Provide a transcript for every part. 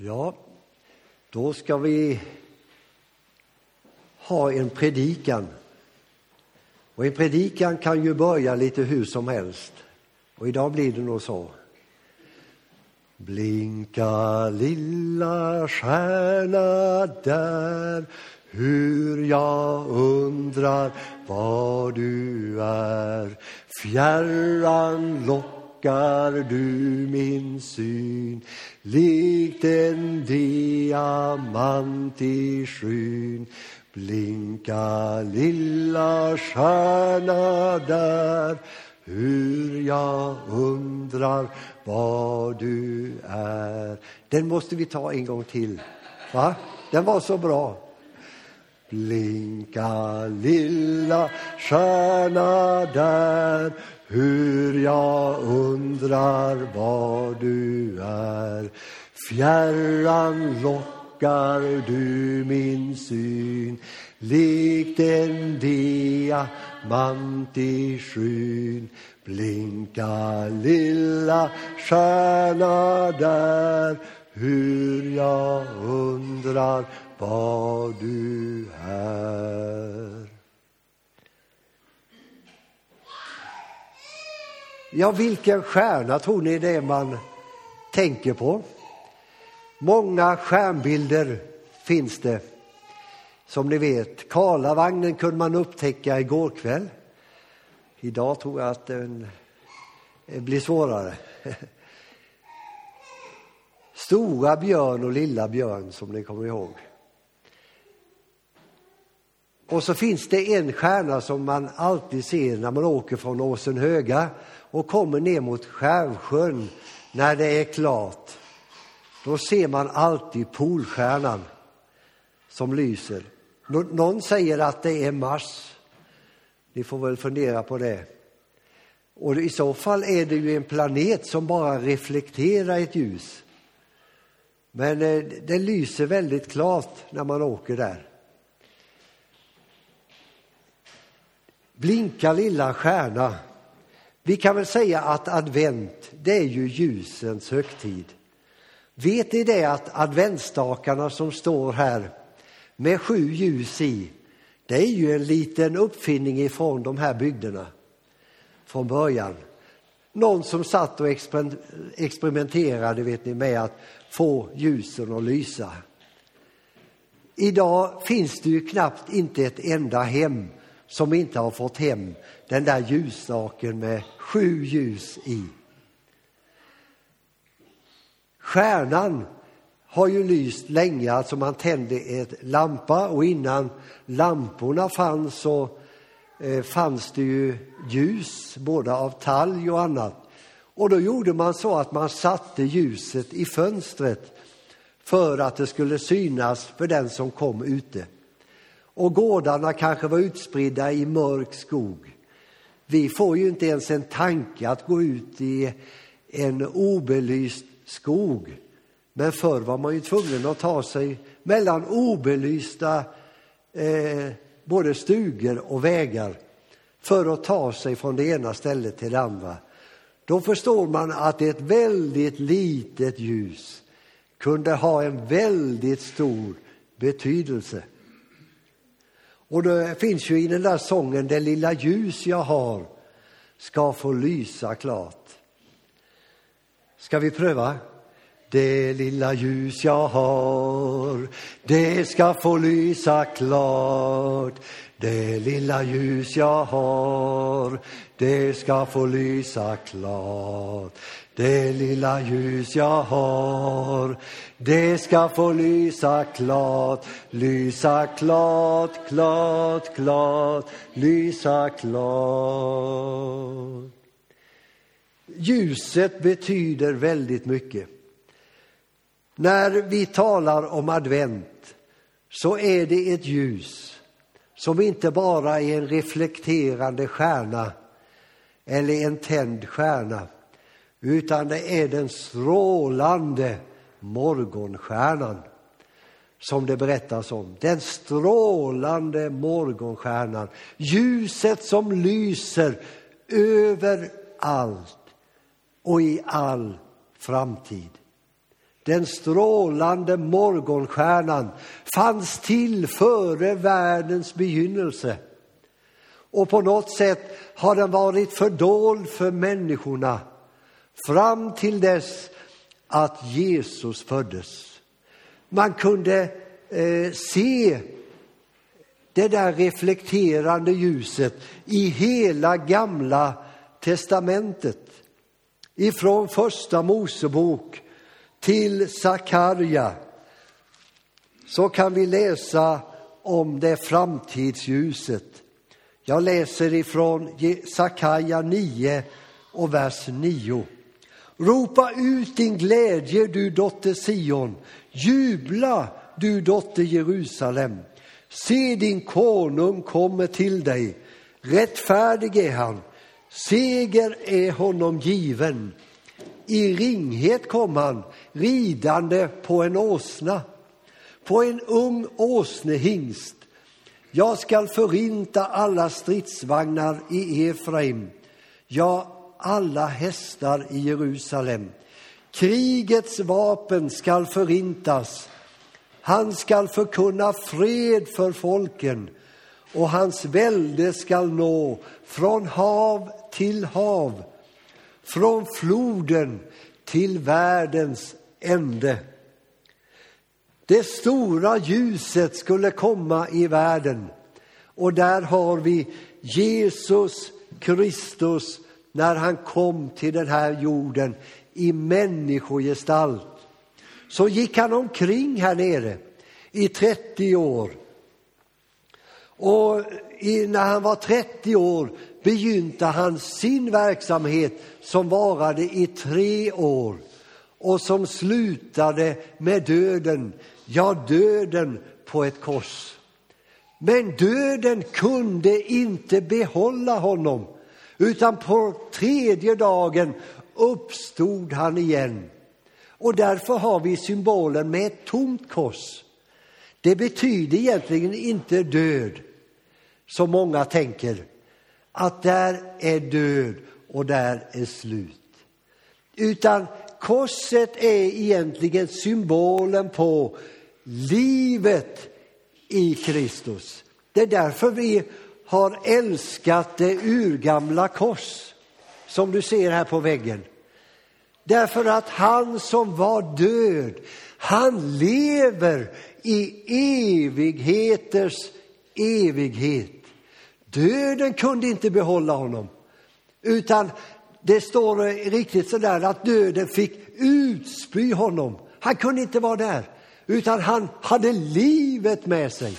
Ja, då ska vi ha en predikan. Och en predikan kan ju börja lite hur som helst. Och idag blir det nog så. Blinka lilla stjärna där, hur jag undrar var du är. Fjärran lockar du min syn, likt en diamant i skyn. Blinka lilla stjärna där, hur jag undrar vad du är. Den måste vi ta en gång till. Va? Den var så bra. Blinka lilla stjärna där, hur jag undrar vad du är. Fjärran lockar du min syn, likt en diamant i skyn. Blinka lilla stjärna där, hur jag undrar vad du är. Ja, vilken stjärna tror ni det man tänker på? Många stjärnbilder finns det. Som ni vet, Karlavagnen kunde man upptäcka igår kväll. Idag tror jag att den blir svårare. Stora björn och lilla björn, som ni kommer ihåg. Och så finns det en stjärna som man alltid ser när man åker från Åsenhöga och kommer ner mot Stjärnsjön när det är klart. Då ser man alltid Polstjärnan som lyser. Någon säger att det är Mars. Ni får väl fundera på det. Och i så fall är det ju en planet som bara reflekterar ett ljus. Men det lyser väldigt klart när man åker där. Blinka lilla stjärna. Vi kan väl säga att advent, det är ju ljusens högtid. Vet ni det att adventstakarna som står här med 7 ljus i, det är ju en liten uppfinning ifrån de här bygderna från början. Någon som satt och experimenterade, vet ni, med att få ljusen att lysa. Idag finns det ju knappt inte ett enda hem som inte har fått hem den där ljusstaken med 7 ljus i. Stjärnan har ju lyst länge, alltså man tände en lampa och innan lamporna fanns så fanns det ju ljus, både av talg och annat. Och då gjorde man så att man satte ljuset i fönstret för att det skulle synas för den som kom ute. Och gårdarna kanske var utspridda i mörk skog. Vi får ju inte ens en tanke att gå ut i en obelyst skog. Men förr var man ju tvungen att ta sig mellan obelysta både stugor och vägar för att ta sig från det ena stället till det andra. Då förstår man att ett väldigt litet ljus kunde ha en väldigt stor betydelse. Och det finns ju i den där sången, det lilla ljus jag har ska få lysa klart. Ska vi pröva? Det lilla ljus jag har, det ska få lysa klart. Det lilla ljus jag har, det ska få lysa klart. Det lilla ljus jag har, det ska få lysa klart, klart, klart, lysa klart. Ljuset betyder väldigt mycket. När vi talar om advent så är det ett ljus som inte bara är en reflekterande stjärna eller en tänd stjärna, utan det är den strålande morgonstjärnan som det berättas om. Den strålande morgonstjärnan, ljuset som lyser över allt och i all framtid. den strålande morgonstjärnan, fanns till före världens begynnelse. Och på något sätt har den varit fördold för människorna fram till dess att Jesus föddes. Man kunde se det där reflekterande ljuset i hela Gamla testamentet. Ifrån första Mosebok till Sakarja så kan vi läsa om det framtidsljuset. Jag läser ifrån Sakarja 9 och vers 9. Ropa ut din glädje, du dotter Sion. Jubla, du dotter Jerusalem. Se, din konung kommer till dig. Rättfärdig är han. Seger är honom given. I ringhet kom han, ridande på en åsna, på en ung åsnehingst. Jag skall förinta alla stridsvagnar i Efraim, ja, alla hästar i Jerusalem. Krigets vapen skall förintas. Han skall förkunna fred för folken, och hans välde skall nå från hav till hav, från floden till världens ände. Det stora ljuset skulle komma i världen, och där har vi Jesus Kristus när han kom till den här jorden i människogestalt. Så gick han omkring här nere i 30 år. Och när han var 30 år begynte han sin verksamhet som varade i 3 år och som slutade med döden. Ja, döden på ett kors. Men döden kunde inte behålla honom, utan på 3:e dagen uppstod han igen. Och därför har vi symbolen med ett tomt kors. Det betyder egentligen inte död, som många tänker, att där är död och där är slut. Utan korset är egentligen symbolen på livet i Kristus. Det är därför vi har älskat det urgamla kors som du ser här på väggen. Därför att han som var död, han lever i evigheters evighet. Döden kunde inte behålla honom, utan det står riktigt så där att döden fick utspy honom. Han kunde inte vara där, utan han hade livet med sig.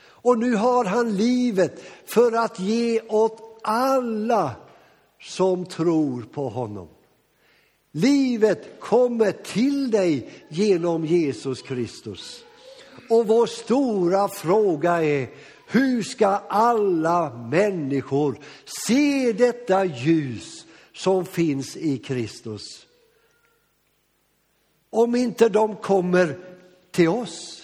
Och nu har han livet för att ge åt alla som tror på honom. Livet kommer till dig genom Jesus Kristus. Och vår stora fråga är: hur ska alla människor se detta ljus som finns i Kristus, om inte de kommer till oss?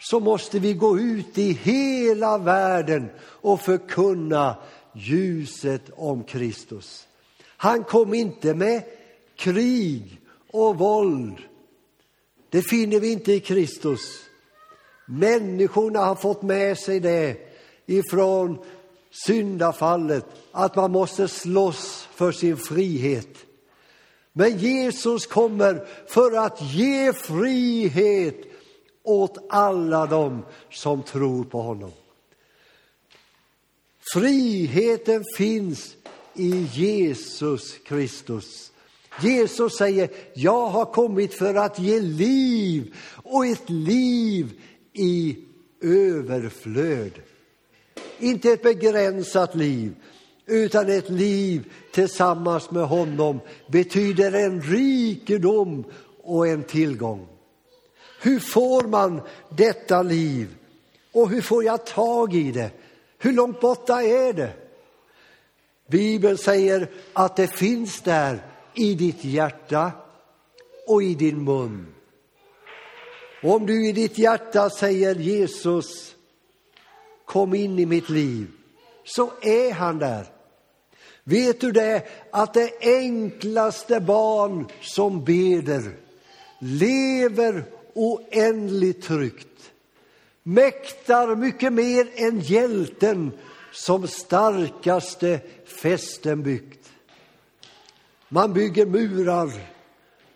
Så måste vi gå ut i hela världen och förkunna ljuset om Kristus. Han kom inte med krig och våld. Det finner vi inte i Kristus. Människorna har fått med sig det ifrån syndafallet, att man måste slåss för sin frihet. Men Jesus kommer för att ge frihet åt alla dem som tror på honom. Friheten finns i Jesus Kristus. Jesus säger: jag har kommit för att ge liv, och ett liv i överflöd. Inte ett begränsat liv, utan ett liv tillsammans med honom betyder en rikedom och en tillgång. Hur får man detta liv? Och hur får jag tag i det? Hur långt borta är det? Bibeln säger att det finns där i ditt hjärta och i din mun. Och om du i ditt hjärta säger: Jesus, kom in i mitt liv, så är han där. Vet du det, att det enklaste barn som beder, lever oändligt tryggt, mäktar mycket mer än hjälten som starkaste fästen byggt. Man bygger murar,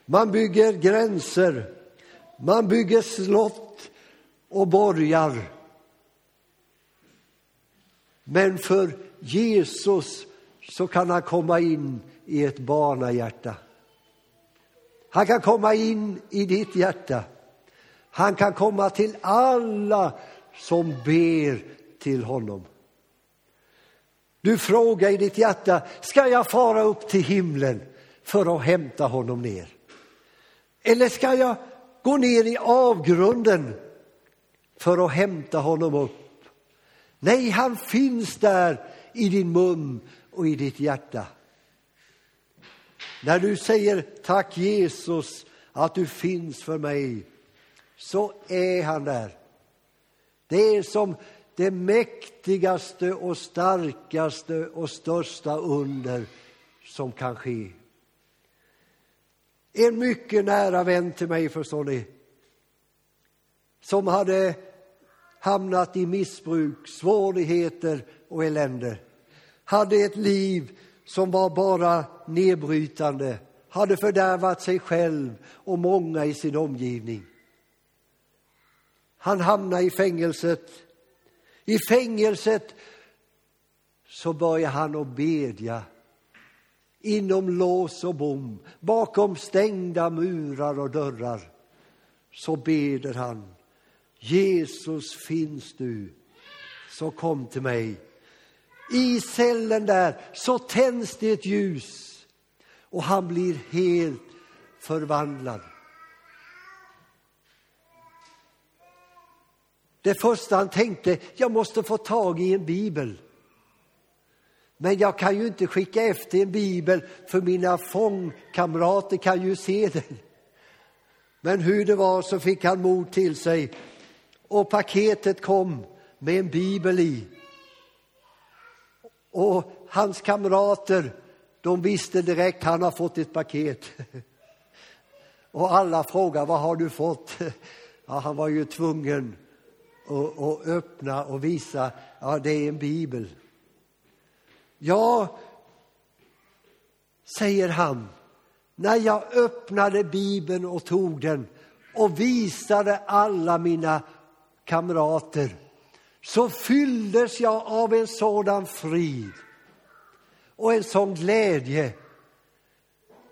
man bygger gränser, man bygger slott och borgar. Men för Jesus så kan han komma in i ett barnahjärta. Han kan komma in i ditt hjärta. Han kan komma till alla som ber till honom. Du frågar i ditt hjärta, ska jag fara upp till himlen för att hämta honom ner? Eller ska jag gå ner i avgrunden för att hämta honom upp? Nej, han finns där i din mun och i ditt hjärta. När du säger tack Jesus att du finns för mig, så är han där. Det är som det mäktigaste och starkaste och största under som kan ske. En mycket nära vän till mig, förstår ni, som hade hamnat i missbruk, svårigheter och elände. Hade ett liv som var bara nedbrytande. Hade fördärvat sig själv och många i sin omgivning. Han hamnade i fängelset. I fängelset så började han att bedja. Inom lås och bom, bakom stängda murar och dörrar, så beder han. Jesus, finns du, så kom till mig. I cellen där så tänds det ett ljus och han blir helt förvandlad. Det första han tänkte, jag måste få tag i en bibel. Men jag kan ju inte skicka efter en bibel, för mina fångkamrater kan ju se den. Men hur det var så fick han mod till sig. Och paketet kom med en bibel i. Och hans kamrater, de visste direkt, han har fått ett paket. Och alla frågar, vad har du fått? Ja, han var ju tvungen att öppna och visa, ja, det är en bibel. Ja, säger han, när jag öppnade bibeln och tog den och visade alla mina kamrater, så fylldes jag av en sådan frid och en sån glädje,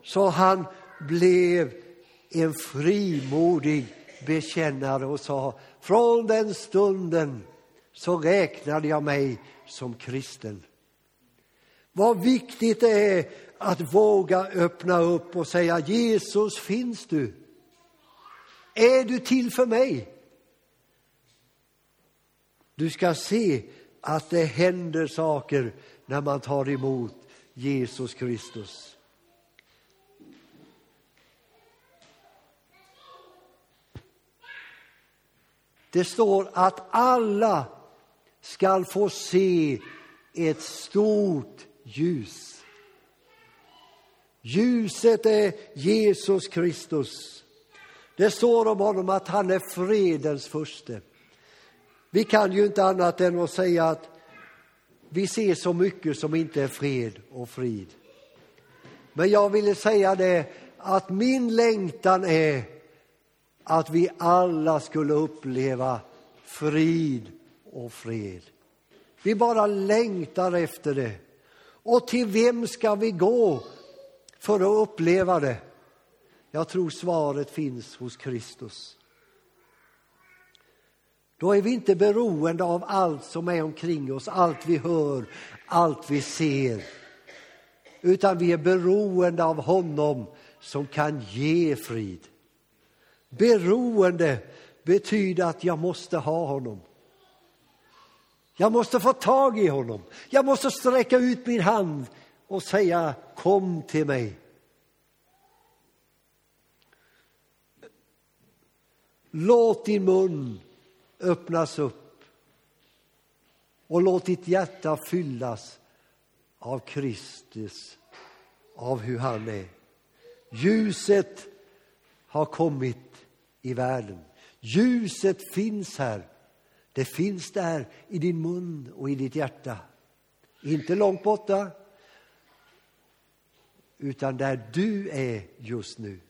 så han blev en frimodig bekännare och sa, från den stunden så räknade jag mig som kristen. Vad viktigt det är att våga öppna upp och säga, Jesus, finns du? Är du till för mig? Du ska se att det händer saker när man tar emot Jesus Kristus. Det står att alla ska få se ett stort ljus. Ljuset är Jesus Kristus. Det står om honom att han är fredens furste. Vi kan ju inte annat än att säga att vi ser så mycket som inte är fred och frid. Men jag ville säga det, att min längtan är att vi alla skulle uppleva frid och fred. Vi bara längtar efter det. Och till vem ska vi gå för att uppleva det? Jag tror svaret finns hos Kristus. Då är vi inte beroende av allt som är omkring oss, allt vi hör, allt vi ser. Utan vi är beroende av honom som kan ge frid. Beroende betyder att jag måste ha honom. Jag måste få tag i honom. Jag måste sträcka ut min hand och säga, kom till mig. Låt din mun öppnas upp och låt ditt hjärta fyllas av Kristus, av hur han är. Ljuset har kommit i världen. Ljuset finns här. Det finns där i din mun och i ditt hjärta. Inte långt borta, utan där du är just nu.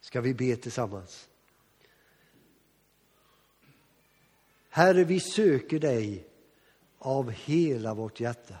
Ska vi be tillsammans. Herre, vi söker dig av hela vårt hjärta.